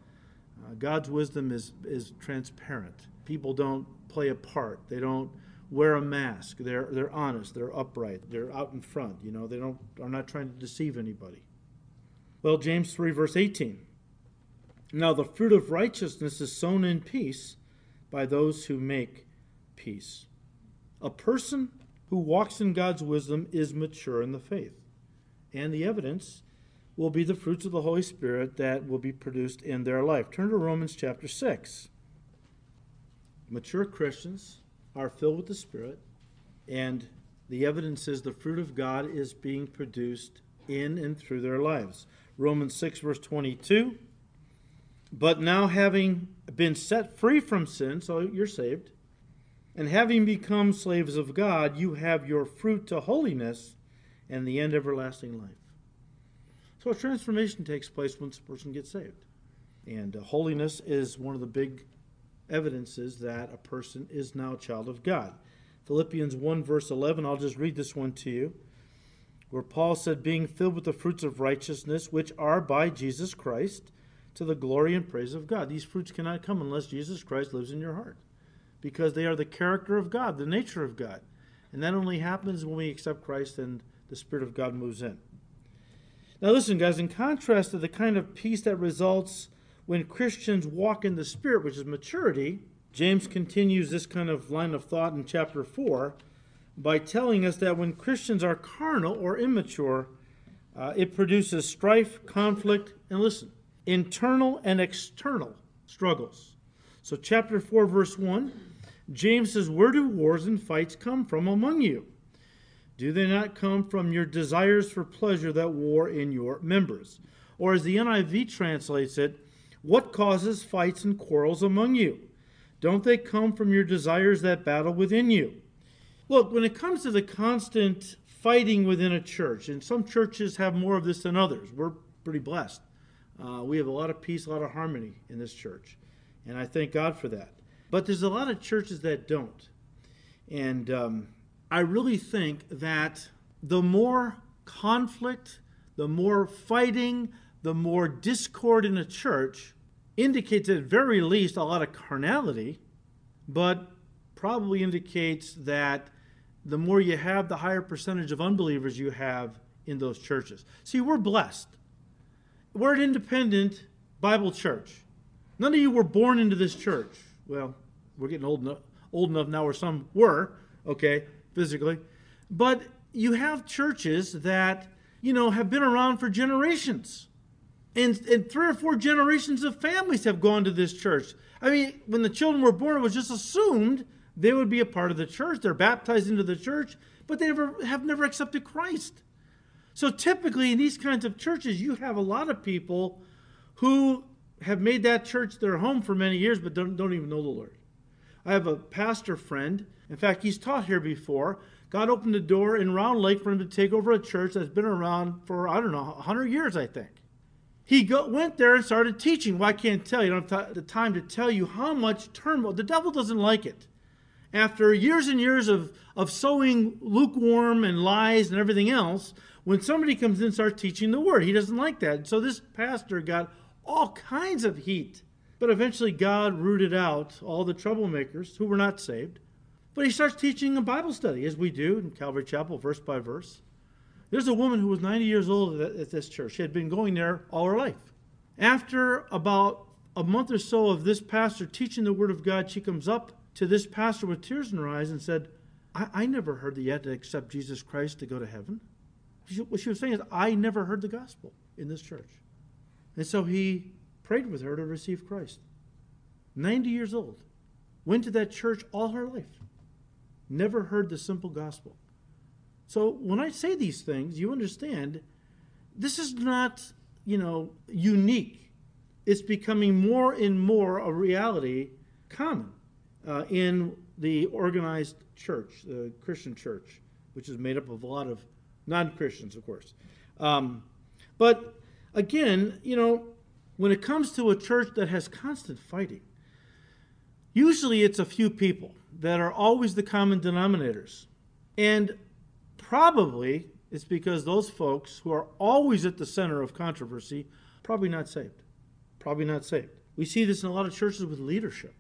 Uh, God's wisdom is, is transparent. People don't play a part. They don't wear a mask. They're they're honest. They're upright. They're out in front. You know, they don't are not trying to deceive anybody. Well, James three, verse eighteen. Now the fruit of righteousness is sown in peace by those who make peace. A person who walks in God's wisdom is mature in the faith. And the evidence will be the fruits of the Holy Spirit that will be produced in their life. Turn to Romans chapter six. Mature Christians are filled with the Spirit, and the evidence is the fruit of God is being produced in and through their lives. Romans six, verse twenty-two, but now having been set free from sin, so you're saved, and having become slaves of God, you have your fruit to holiness and the end everlasting life. So a transformation takes place once a person gets saved. And uh, holiness is one of the big evidences that a person is now a child of God. Philippians one verse eleven, I'll just read this one to you, where Paul said, being filled with the fruits of righteousness, which are by Jesus Christ, to the glory and praise of God. These fruits cannot come unless Jesus Christ lives in your heart, because they are the character of God, the nature of God. And that only happens when we accept Christ and the Spirit of God moves in. Now listen, guys, in contrast to the kind of peace that results when Christians walk in the Spirit, which is maturity, James continues this kind of line of thought in chapter four by telling us that when Christians are carnal or immature, uh, it produces strife, conflict, and listen, internal and external struggles. So chapter four, verse one, James says, where do wars and fights come from among you? Do they not come from your desires for pleasure that war in your members? Or as the N I V translates it, what causes fights and quarrels among you? Don't they come from your desires that battle within you? Look, when it comes to the constant fighting within a church, and some churches have more of this than others. We're pretty blessed. Uh, we have a lot of peace, a lot of harmony in this church. And I thank God for that. But there's a lot of churches that don't. And um, I really think that the more conflict, the more fighting, the more discord in a church indicates at very least a lot of carnality, but probably indicates that the more you have, the higher percentage of unbelievers you have in those churches. See, we're blessed. We're an independent Bible church. None of you were born into this church. Well, we're getting old enough, old enough now, or some were, okay, physically. But you have churches that, you know, have been around for generations. And, and three or four generations of families have gone to this church. I mean, when the children were born, it was just assumed they would be a part of the church. They're baptized into the church, but they never, have never accepted Christ. So typically in these kinds of churches, you have a lot of people who have made that church their home for many years, but don't, don't even know the Lord. I have a pastor friend. In fact, he's taught here before. God opened the door in Round Lake for him to take over a church that's been around for, I don't know, one hundred years, I think. He go, went there and started teaching. Well, I can't tell you. I don't have the time to tell you how much turmoil. The devil doesn't like it. After years and years of, of sowing lukewarm and lies and everything else, when somebody comes in and starts teaching the word, he doesn't like that. So this pastor got all kinds of heat. But eventually God rooted out all the troublemakers who were not saved. But he starts teaching a Bible study, as we do in Calvary Chapel, verse by verse. There's a woman who was ninety years old at this church. She had been going there all her life. After about a month or so of this pastor teaching the Word of God, she comes up to this pastor with tears in her eyes and said, I, I never heard that you had to accept Jesus Christ to go to heaven. She, what she was saying is, I never heard the gospel in this church. And so he prayed with her to receive Christ. ninety years old. Went to that church all her life. Never heard the simple gospel. So when I say these things, you understand, this is not, you know, unique. It's becoming more and more a reality common uh, in the organized church, the Christian church, which is made up of a lot of non-Christians, of course. Um, but again, you know, when it comes to a church that has constant fighting, usually it's a few people that are always the common denominators. And probably it's because those folks who are always at the center of controversy, probably not saved. Probably not saved. We see this in a lot of churches with leadership.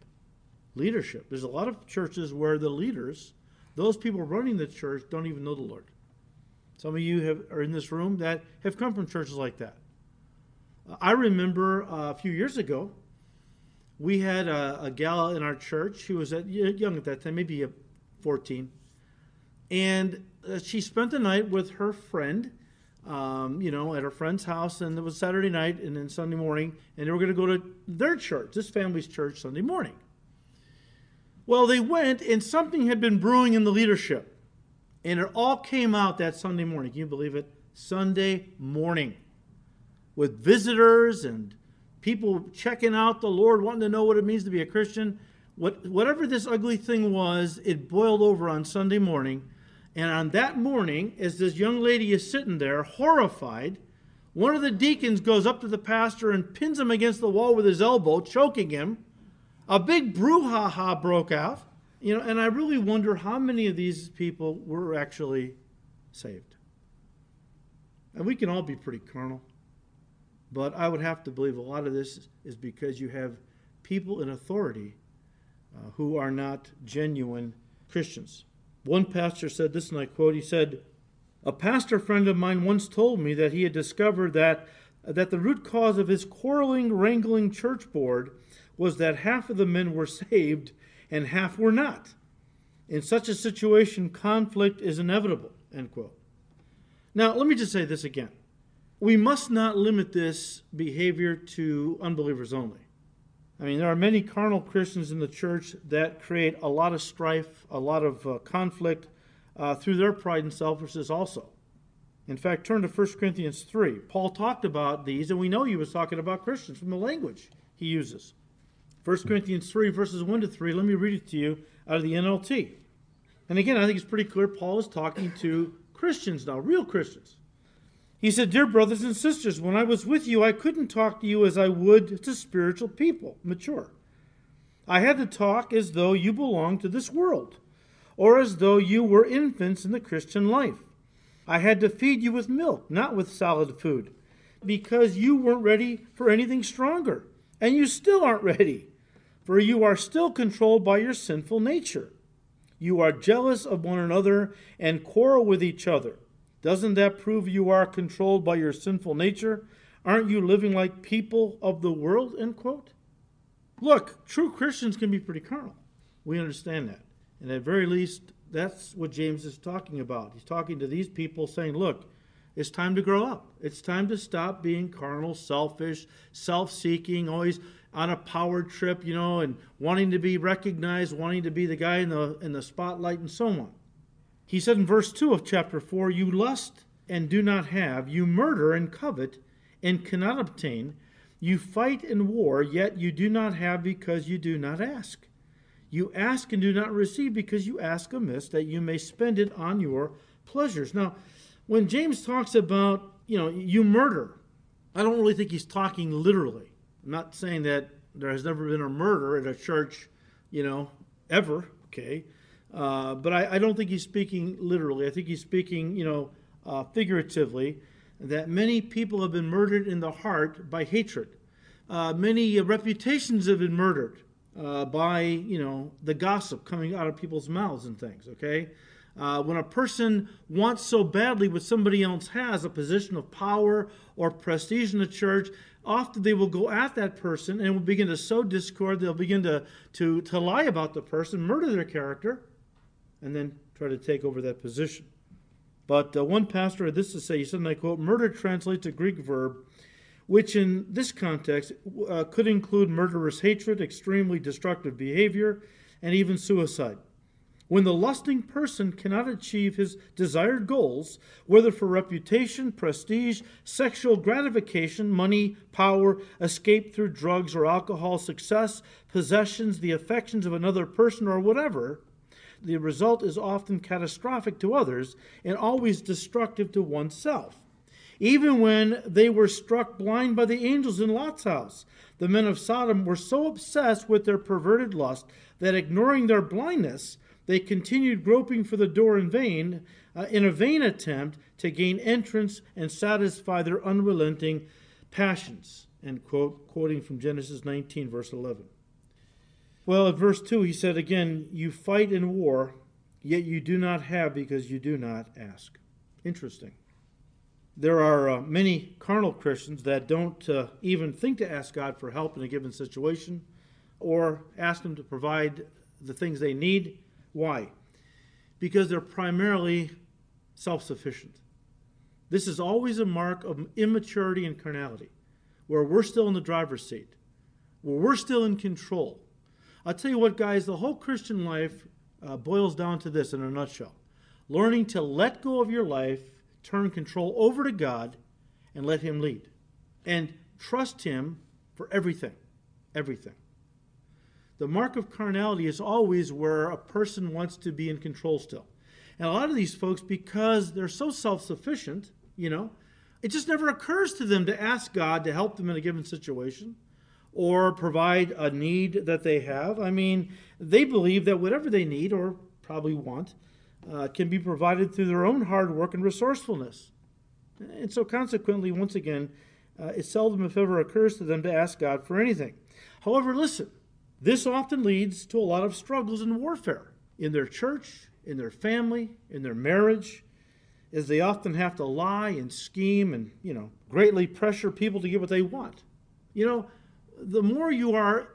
Leadership. There's a lot of churches where the leaders, those people running the church, don't even know the Lord. Some of you have, are in this room that have come from churches like that. I remember uh, a few years ago, we had a, a gal in our church who was at, young at that time, maybe fourteen, and uh, she spent the night with her friend, um, you know, at her friend's house, and it was Saturday night and then Sunday morning, and they were going to go to their church, this family's church, Sunday morning. Well, they went, and something had been brewing in the leadership, and it all came out that Sunday morning. Can you believe it? Sunday morning. With visitors and people checking out the Lord, wanting to know what it means to be a Christian. What, whatever this ugly thing was, it boiled over on Sunday morning. And on that morning, as this young lady is sitting there, horrified, One of the deacons goes up to the pastor and pins him against the wall with his elbow, choking him. A big brouhaha broke out. You know, and I really wonder how many of these people were actually saved. And we can all be pretty carnal. But I would have to believe a lot of this is because you have people in authority uh, who are not genuine Christians. One pastor said this, and I quote, he said, "A pastor friend of mine once told me that he had discovered that, that the root cause of his quarreling, wrangling church board was that half of the men were saved and half were not. In such a situation, conflict is inevitable," end quote. Now, let me just say this again. We must not limit this behavior to unbelievers only. I mean, there are many carnal Christians in the church that create a lot of strife, a lot of uh, conflict uh, through their pride and selfishness also. In fact, turn to First Corinthians three. Paul talked about these, and we know he was talking about Christians from the language he uses. First Corinthians three, verses one to three, let me read it to you out of the N L T. And again, I think it's pretty clear Paul is talking to Christians now, real Christians. He said, "Dear brothers and sisters, when I was with you, I couldn't talk to you as I would to spiritual people, mature. I had to talk as though you belonged to this world, or as though you were infants in the Christian life. I had to feed you with milk, not with solid food, because you weren't ready for anything stronger, and you still aren't ready, for you are still controlled by your sinful nature. You are jealous of one another and quarrel with each other. Doesn't that prove you are controlled by your sinful nature? Aren't you living like people of the world?" End quote. Look, true Christians can be pretty carnal. We understand that. And at very least, that's what James is talking about. He's talking to these people saying, look, it's time to grow up. It's time to stop being carnal, selfish, self-seeking, always on a power trip, you know, and wanting to be recognized, wanting to be the guy in the, in the spotlight and so on. He said in verse two of chapter four, "You lust and do not have, you murder and covet and cannot obtain, you fight and war, yet you do not have because you do not ask. You ask and do not receive because you ask amiss, that you may spend it on your pleasures." Now, when James talks about, you know, you murder, I don't really think he's talking literally. I'm not saying that there has never been a murder at a church, you know, ever, okay? Uh, but I, I don't think he's speaking literally. I think he's speaking, you know, uh, figuratively, that many people have been murdered in the heart by hatred. Uh, many uh, reputations have been murdered uh, by, you know, the gossip coming out of people's mouths and things, okay? Uh, when a person wants so badly what somebody else has, a position of power or prestige in the church, often they will go at that person and will begin to sow discord. They'll begin to, to, to lie about the person, murder their character, and then try to take over that position. But uh, one pastor had this to say, he said, and I quote, "Murder translates a Greek verb, which in this context uh, could include murderous hatred, extremely destructive behavior, and even suicide. When the lusting person cannot achieve his desired goals, whether for reputation, prestige, sexual gratification, money, power, escape through drugs or alcohol, success, possessions, the affections of another person, or whatever, the result is often catastrophic to others and always destructive to oneself. Even when they were struck blind by the angels in Lot's house, the men of Sodom were so obsessed with their perverted lust that, ignoring their blindness, they continued groping for the door in vain, uh, in a vain attempt to gain entrance and satisfy their unrelenting passions." End quote, quoting from Genesis nineteen, verse eleven. Well, at verse two, he said again, "You fight in war, yet you do not have because you do not ask." Interesting. There are uh, many carnal Christians that don't uh, even think to ask God for help in a given situation or ask Him to provide the things they need. Why? Because they're primarily self-sufficient. This is always a mark of immaturity and carnality, where we're still in the driver's seat, where we're still in control. I'll tell you what, guys, the whole Christian life uh, boils down to this in a nutshell. Learning to let go of your life, turn control over to God, and let Him lead. And trust Him for everything, everything. The mark of carnality is always where a person wants to be in control still. And a lot of these folks, because they're so self-sufficient, you know, It just never occurs to them to ask God to help them in a given situation or provide a need that they have. I mean, they believe that whatever they need or probably want uh, can be provided through their own hard work and resourcefulness. And so consequently, once again, uh, it seldom if ever occurs to them to ask God for anything. However, listen, this often leads to a lot of struggles and warfare in their church, in their family, in their marriage, as they often have to lie and scheme and, you know, greatly pressure people to get what they want. You know, the more you are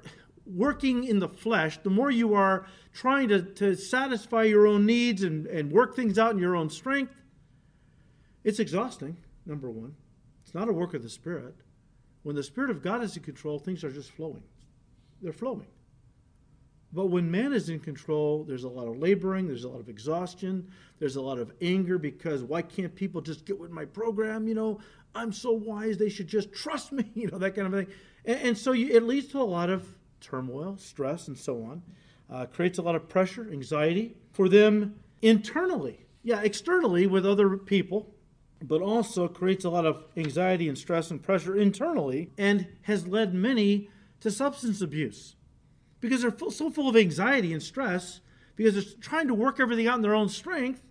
working in the flesh, the more you are trying to, to satisfy your own needs and, and work things out in your own strength, it's exhausting, number one. It's not a work of the Spirit. When the Spirit of God is in control, things are just flowing. They're flowing. But when man is in control, there's a lot of laboring, there's a lot of exhaustion, there's a lot of anger because why can't people just get with my program? You know, I'm so wise, they should just trust me, you know, that kind of thing. And, and so you, it leads to a lot of turmoil, stress, and so on. Uh, creates a lot of pressure, anxiety for them internally. Yeah, externally with other people, but also creates a lot of anxiety and stress and pressure internally and has led many to substance abuse because they're full, so full of anxiety and stress because they're trying to work everything out in their own strength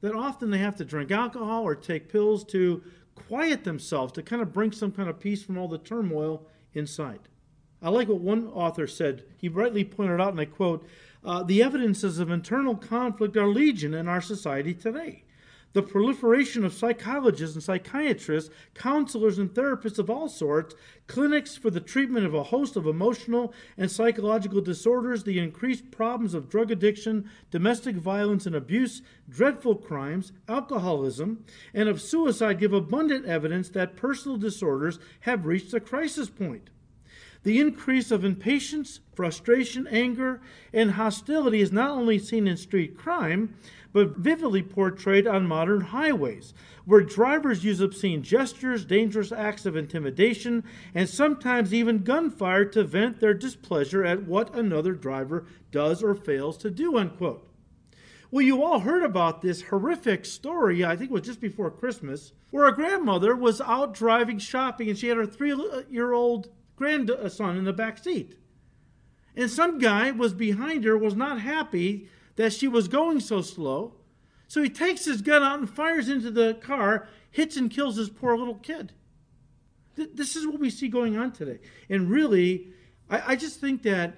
that often they have to drink alcohol or take pills to quiet themselves, to kind of bring some kind of peace from all the turmoil inside. I like what one author said. He rightly pointed out, and I quote, uh, the evidences of internal conflict are legion in our society today. The proliferation of psychologists and psychiatrists, counselors and therapists of all sorts, clinics for the treatment of a host of emotional and psychological disorders, the increased problems of drug addiction, domestic violence and abuse, dreadful crimes, alcoholism, and of suicide give abundant evidence that personal disorders have reached a crisis point. The increase of impatience, frustration, anger, and hostility is not only seen in street crime, but vividly portrayed on modern highways, where drivers use obscene gestures, dangerous acts of intimidation, and sometimes even gunfire to vent their displeasure at what another driver does or fails to do, unquote. Well, you all heard about this horrific story, I think it was just before Christmas, where a grandmother was out driving shopping and she had her three-year-old grandson in the back seat. And some guy was behind her, was not happy that she was going so slow. So he takes his gun out and fires into the car, hits and kills his poor little kid. Th- this is what we see going on today. And really, I, I just think that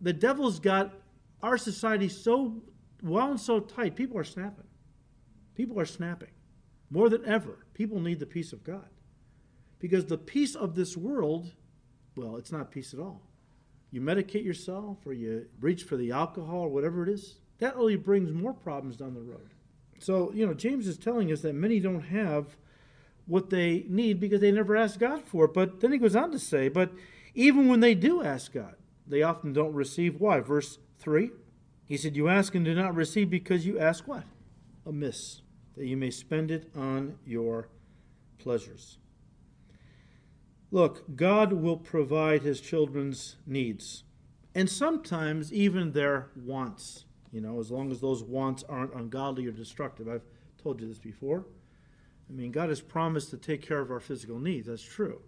the devil's got our society so wound so tight. People are snapping. People are snapping. More than ever, people need the peace of God. Because the peace of this world, well, it's not peace at all. You medicate yourself or you reach for the alcohol or whatever it is, that only brings more problems down the road. So, you know, James is telling us that many don't have what they need because they never ask God for it. But then he goes on to say, but even when they do ask God, they often don't receive. Why? Verse three, he said, you ask and do not receive because you ask what? Amiss, that you may spend it on your pleasures. Look, God will provide his children's needs and sometimes even their wants, you know, as long as those wants aren't ungodly or destructive. I've told you this before. I mean, God has promised to take care of our physical needs. That's true.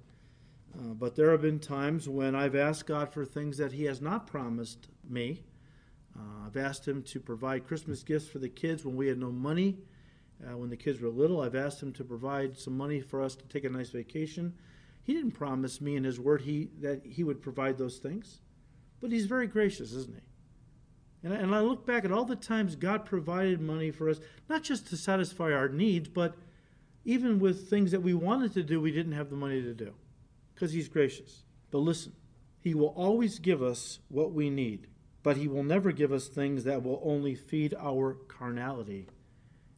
Uh, but there have been times when I've asked God for things that he has not promised me. Uh, I've asked him to provide Christmas gifts for the kids when we had no money, uh, when the kids were little. I've asked him to provide some money for us to take a nice vacation. He didn't promise me in his word he, that he would provide those things. But he's very gracious, isn't he? And I, and I look back at all the times God provided money for us, not just to satisfy our needs, but even with things that we wanted to do, we didn't have the money to do. Because he's gracious. But listen, he will always give us what we need. But he will never give us things that will only feed our carnality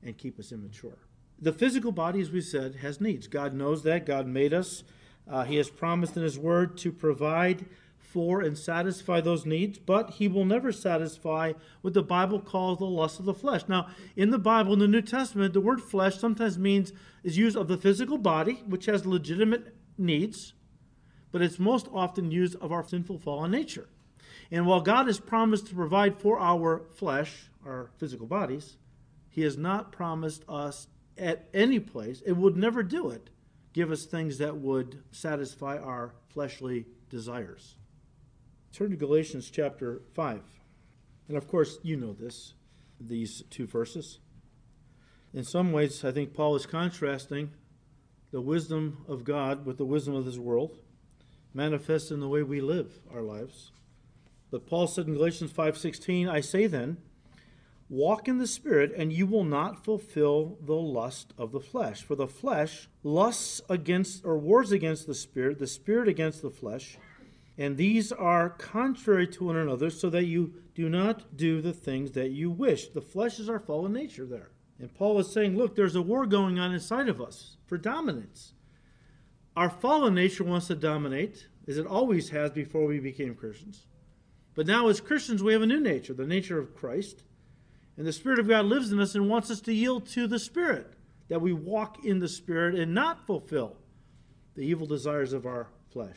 and keep us immature. The physical body, as we said, has needs. God knows that. God made us. Uh, he has promised in his word to provide for and satisfy those needs, but he will never satisfy what the Bible calls the lust of the flesh. Now, in the Bible, in the New Testament, the word flesh sometimes means is used of the physical body, which has legitimate needs, but it's most often used of our sinful fallen nature. And while God has promised to provide for our flesh, our physical bodies, he has not promised us at any place, and would never do it, give us things that would satisfy our fleshly desires. Turn to Galatians chapter five. And of course, you know this, these two verses. In some ways, I think Paul is contrasting the wisdom of God with the wisdom of this world, manifest in the way we live our lives. But Paul said in Galatians five sixteen, I say then, walk in the Spirit, and you will not fulfill the lust of the flesh. For the flesh lusts against or wars against the Spirit, the Spirit against the flesh, and these are contrary to one another, so that you do not do the things that you wish. The flesh is our fallen nature there. And Paul is saying, look, there's a war going on inside of us for dominance. Our fallen nature wants to dominate, as it always has before we became Christians. But now as Christians, we have a new nature, the nature of Christ. And the Spirit of God lives in us and wants us to yield to the Spirit, that we walk in the Spirit and not fulfill the evil desires of our flesh.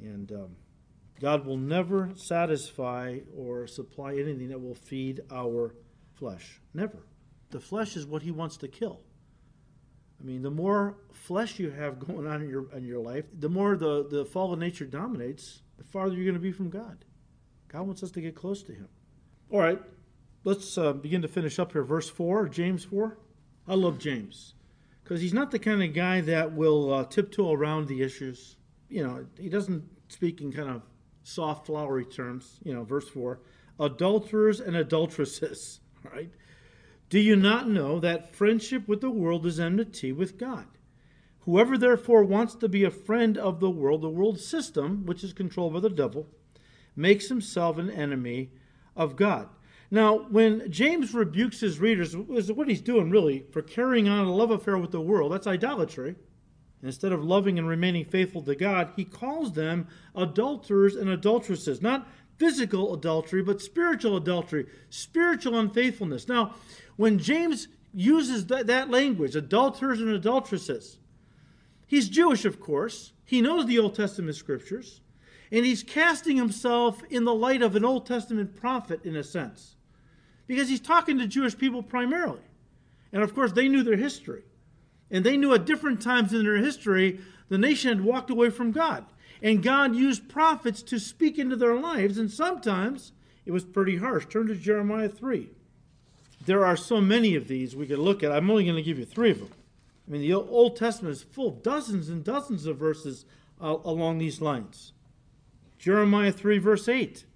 And um, God will never satisfy or supply anything that will feed our flesh. Never. The flesh is what he wants to kill. I mean, the more flesh you have going on in your in your life, the more the, the fallen nature dominates, the farther you're going to be from God. God wants us to get close to him. All right, let's uh, begin to finish up here. Verse four, James four. I love James because he's not the kind of guy that will uh, tiptoe around the issues. You know, he doesn't speak in kind of soft, flowery terms. You know, verse four, adulterers and adulteresses, all right? Do you not know that friendship with the world is enmity with God? Whoever therefore wants to be a friend of the world, the world system, which is controlled by the devil, makes himself an enemy of God. Now, when James rebukes his readers, what he's doing really for carrying on a love affair with the world, that's idolatry. Instead of loving and remaining faithful to God, he calls them adulterers and adulteresses. Not physical adultery, but spiritual adultery, spiritual unfaithfulness. Now, when James uses that, that language, adulterers and adulteresses, he's Jewish, of course. He knows the Old Testament scriptures. And he's casting himself in the light of an Old Testament prophet, in a sense. Because he's talking to Jewish people primarily. And of course, they knew their history. And they knew at different times in their history, the nation had walked away from God. And God used prophets to speak into their lives. And sometimes it was pretty harsh. Turn to Jeremiah three. There are so many of these we could look at. I'm only going to give you three of them. I mean, the Old Testament is full of dozens and dozens of verses uh, along these lines. Jeremiah three, verse eight.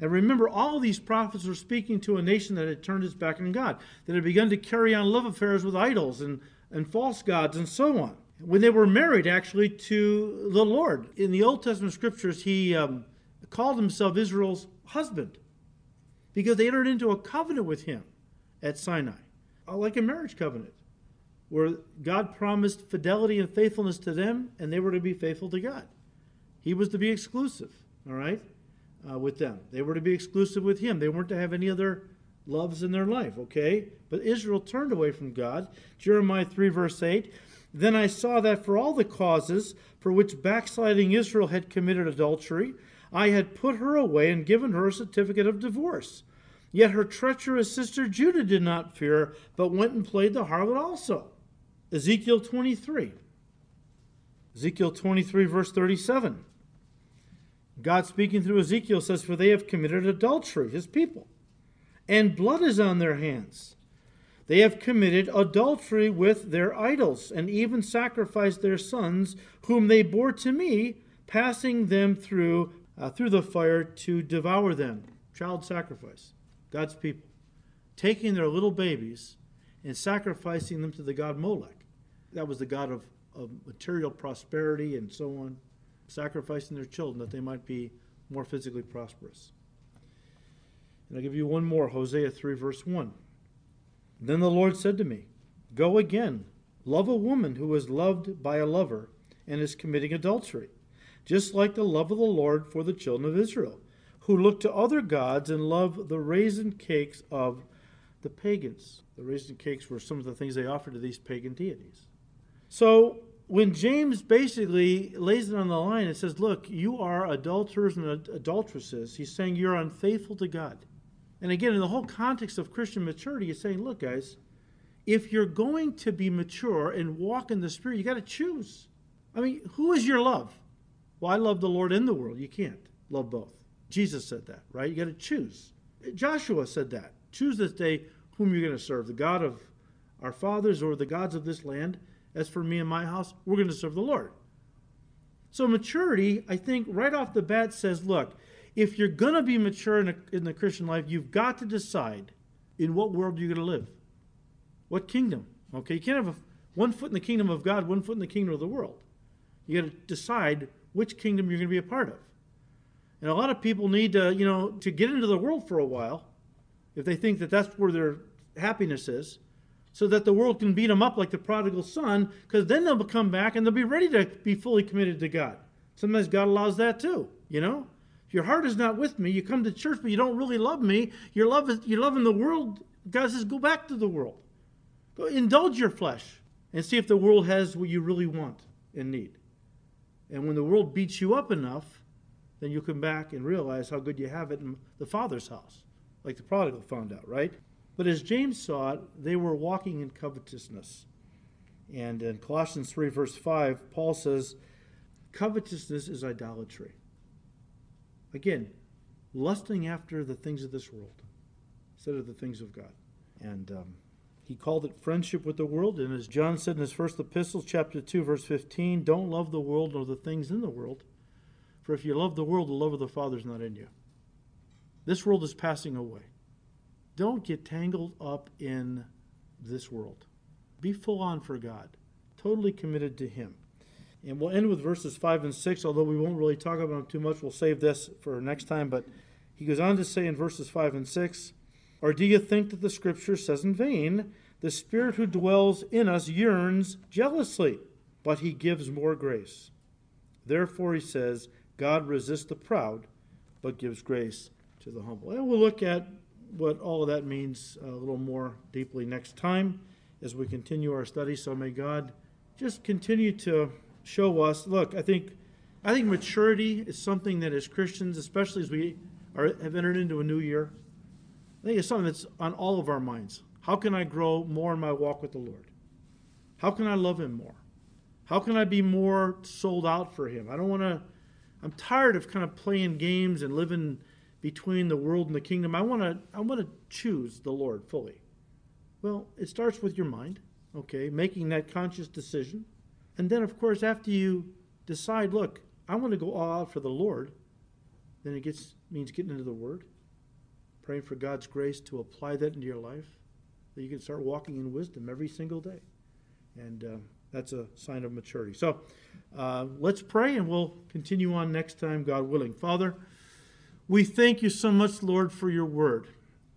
Now remember, all these prophets were speaking to a nation that had turned its back on God, that had begun to carry on love affairs with idols and, and false gods and so on. When they were married, actually, to the Lord. In the Old Testament scriptures, he um, called himself Israel's husband because they entered into a covenant with him at Sinai, like a marriage covenant, where God promised fidelity and faithfulness to them, and they were to be faithful to God. He was to be exclusive, all right, uh, with them. They were to be exclusive with him. They weren't to have any other loves in their life, okay? But Israel turned away from God. Jeremiah three, verse eight, then I saw that for all the causes for which backsliding Israel had committed adultery, I had put her away and given her a certificate of divorce. Yet her treacherous sister Judah did not fear, but went and played the harlot also. Ezekiel twenty-three. Ezekiel twenty-three, verse thirty-seven. God speaking through Ezekiel says, for they have committed adultery, his people, and blood is on their hands. They have committed adultery with their idols, and even sacrificed their sons, whom they bore to me, passing them through, uh, through the fire to devour them. Child sacrifice. God's people, taking their little babies and sacrificing them to the god Molech. That was the god of, of material prosperity and so on, sacrificing their children that they might be more physically prosperous. And I'll give you one more, Hosea three, verse one. Then the Lord said to me, go again, love a woman who is loved by a lover and is committing adultery, just like the love of the Lord for the children of Israel, who look to other gods and love the raisin cakes of the pagans. The raisin cakes were some of the things they offered to these pagan deities. So when James basically lays it on the line and says, look, you are adulterers and adulteresses, he's saying you're unfaithful to God. And again, in the whole context of Christian maturity, he's saying, look, guys, if you're going to be mature and walk in the Spirit, you got to choose. I mean, who is your love? Well, I love the Lord and the world. You can't love both. Jesus said that, right? You got to choose. Joshua said that. Choose this day whom you're going to serve, the God of our fathers or the gods of this land. As for me and my house, we're going to serve the Lord. So maturity, I think, right off the bat says, look, if you're going to be mature in, a, in the Christian life, you've got to decide in what world you're going to live. What kingdom? Okay, you can't have a, one foot in the kingdom of God, one foot in the kingdom of the world. You got to decide which kingdom you're going to be a part of. And a lot of people need to, you know, to get into the world for a while, if they think that that's where their happiness is, so that the world can beat them up like the prodigal son, because then they'll come back and they'll be ready to be fully committed to God. Sometimes God allows that too, you know? If your heart is not with me, you come to church, but you don't really love me, your love is, you're loving the world, God says, go back to the world. Go indulge your flesh and see if the world has what you really want and need. And when the world beats you up enough, then you'll come back and realize how good you have it in the Father's house, like the prodigal found out, right? But as James saw it, they were walking in covetousness. And in Colossians three, verse five, Paul says, covetousness is idolatry. Again, lusting after the things of this world instead of the things of God. And um, he called it friendship with the world. And as John said in his first epistle, chapter two, verse fifteen, don't love the world nor the things in the world. For if you love the world, the love of the Father is not in you. This world is passing away. Don't get tangled up in this world. Be full on for God, totally committed to Him. And we'll end with verses five and six, although we won't really talk about them too much. We'll save this for next time. But he goes on to say in verses five and six, or do you think that the Scripture says in vain, the Spirit who dwells in us yearns jealously, but He gives more grace. Therefore, he says, God resists the proud, but gives grace to the humble. And we'll look at what all of that means a little more deeply next time as we continue our study. So may God just continue to show us. Look, I think I think maturity is something that as Christians, especially as we are, have entered into a new year, I think it's something that's on all of our minds. How can I grow more in my walk with the Lord? How can I love Him more? How can I be more sold out for Him? I don't want to, I'm tired of kind of playing games and living between the world and the kingdom. I want to I want to choose the Lord fully. Well, it starts with your mind, okay, making that conscious decision. And then, of course, after you decide, look, I want to go all out for the Lord, then it gets means getting into the Word, praying for God's grace to apply that into your life, that you can start walking in wisdom every single day. And uh, that's a sign of maturity. So uh, let's pray, and we'll continue on next time, God willing. Father, we thank you so much, Lord, for your word.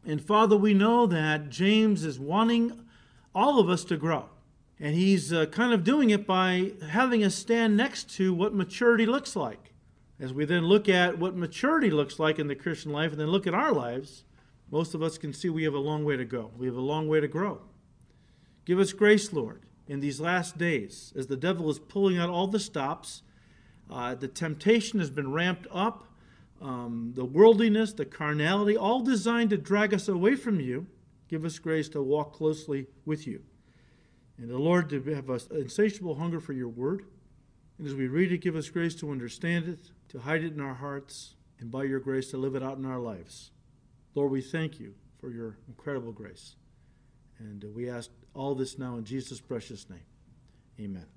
And Father, we know that James is wanting all of us to grow. And he's uh, kind of doing it by having us stand next to what maturity looks like. As we then look at what maturity looks like in the Christian life and then look at our lives, most of us can see we have a long way to go. We have a long way to grow. Give us grace, Lord, in these last days as the devil is pulling out all the stops. Uh, the temptation has been ramped up. Um, the worldliness, the carnality, all designed to drag us away from you. Give us grace to walk closely with you. And the Lord, to have an insatiable hunger for your word. And as we read it, give us grace to understand it, to hide it in our hearts, and by your grace to live it out in our lives. Lord, we thank you for your incredible grace. And we ask all this now in Jesus' precious name. Amen.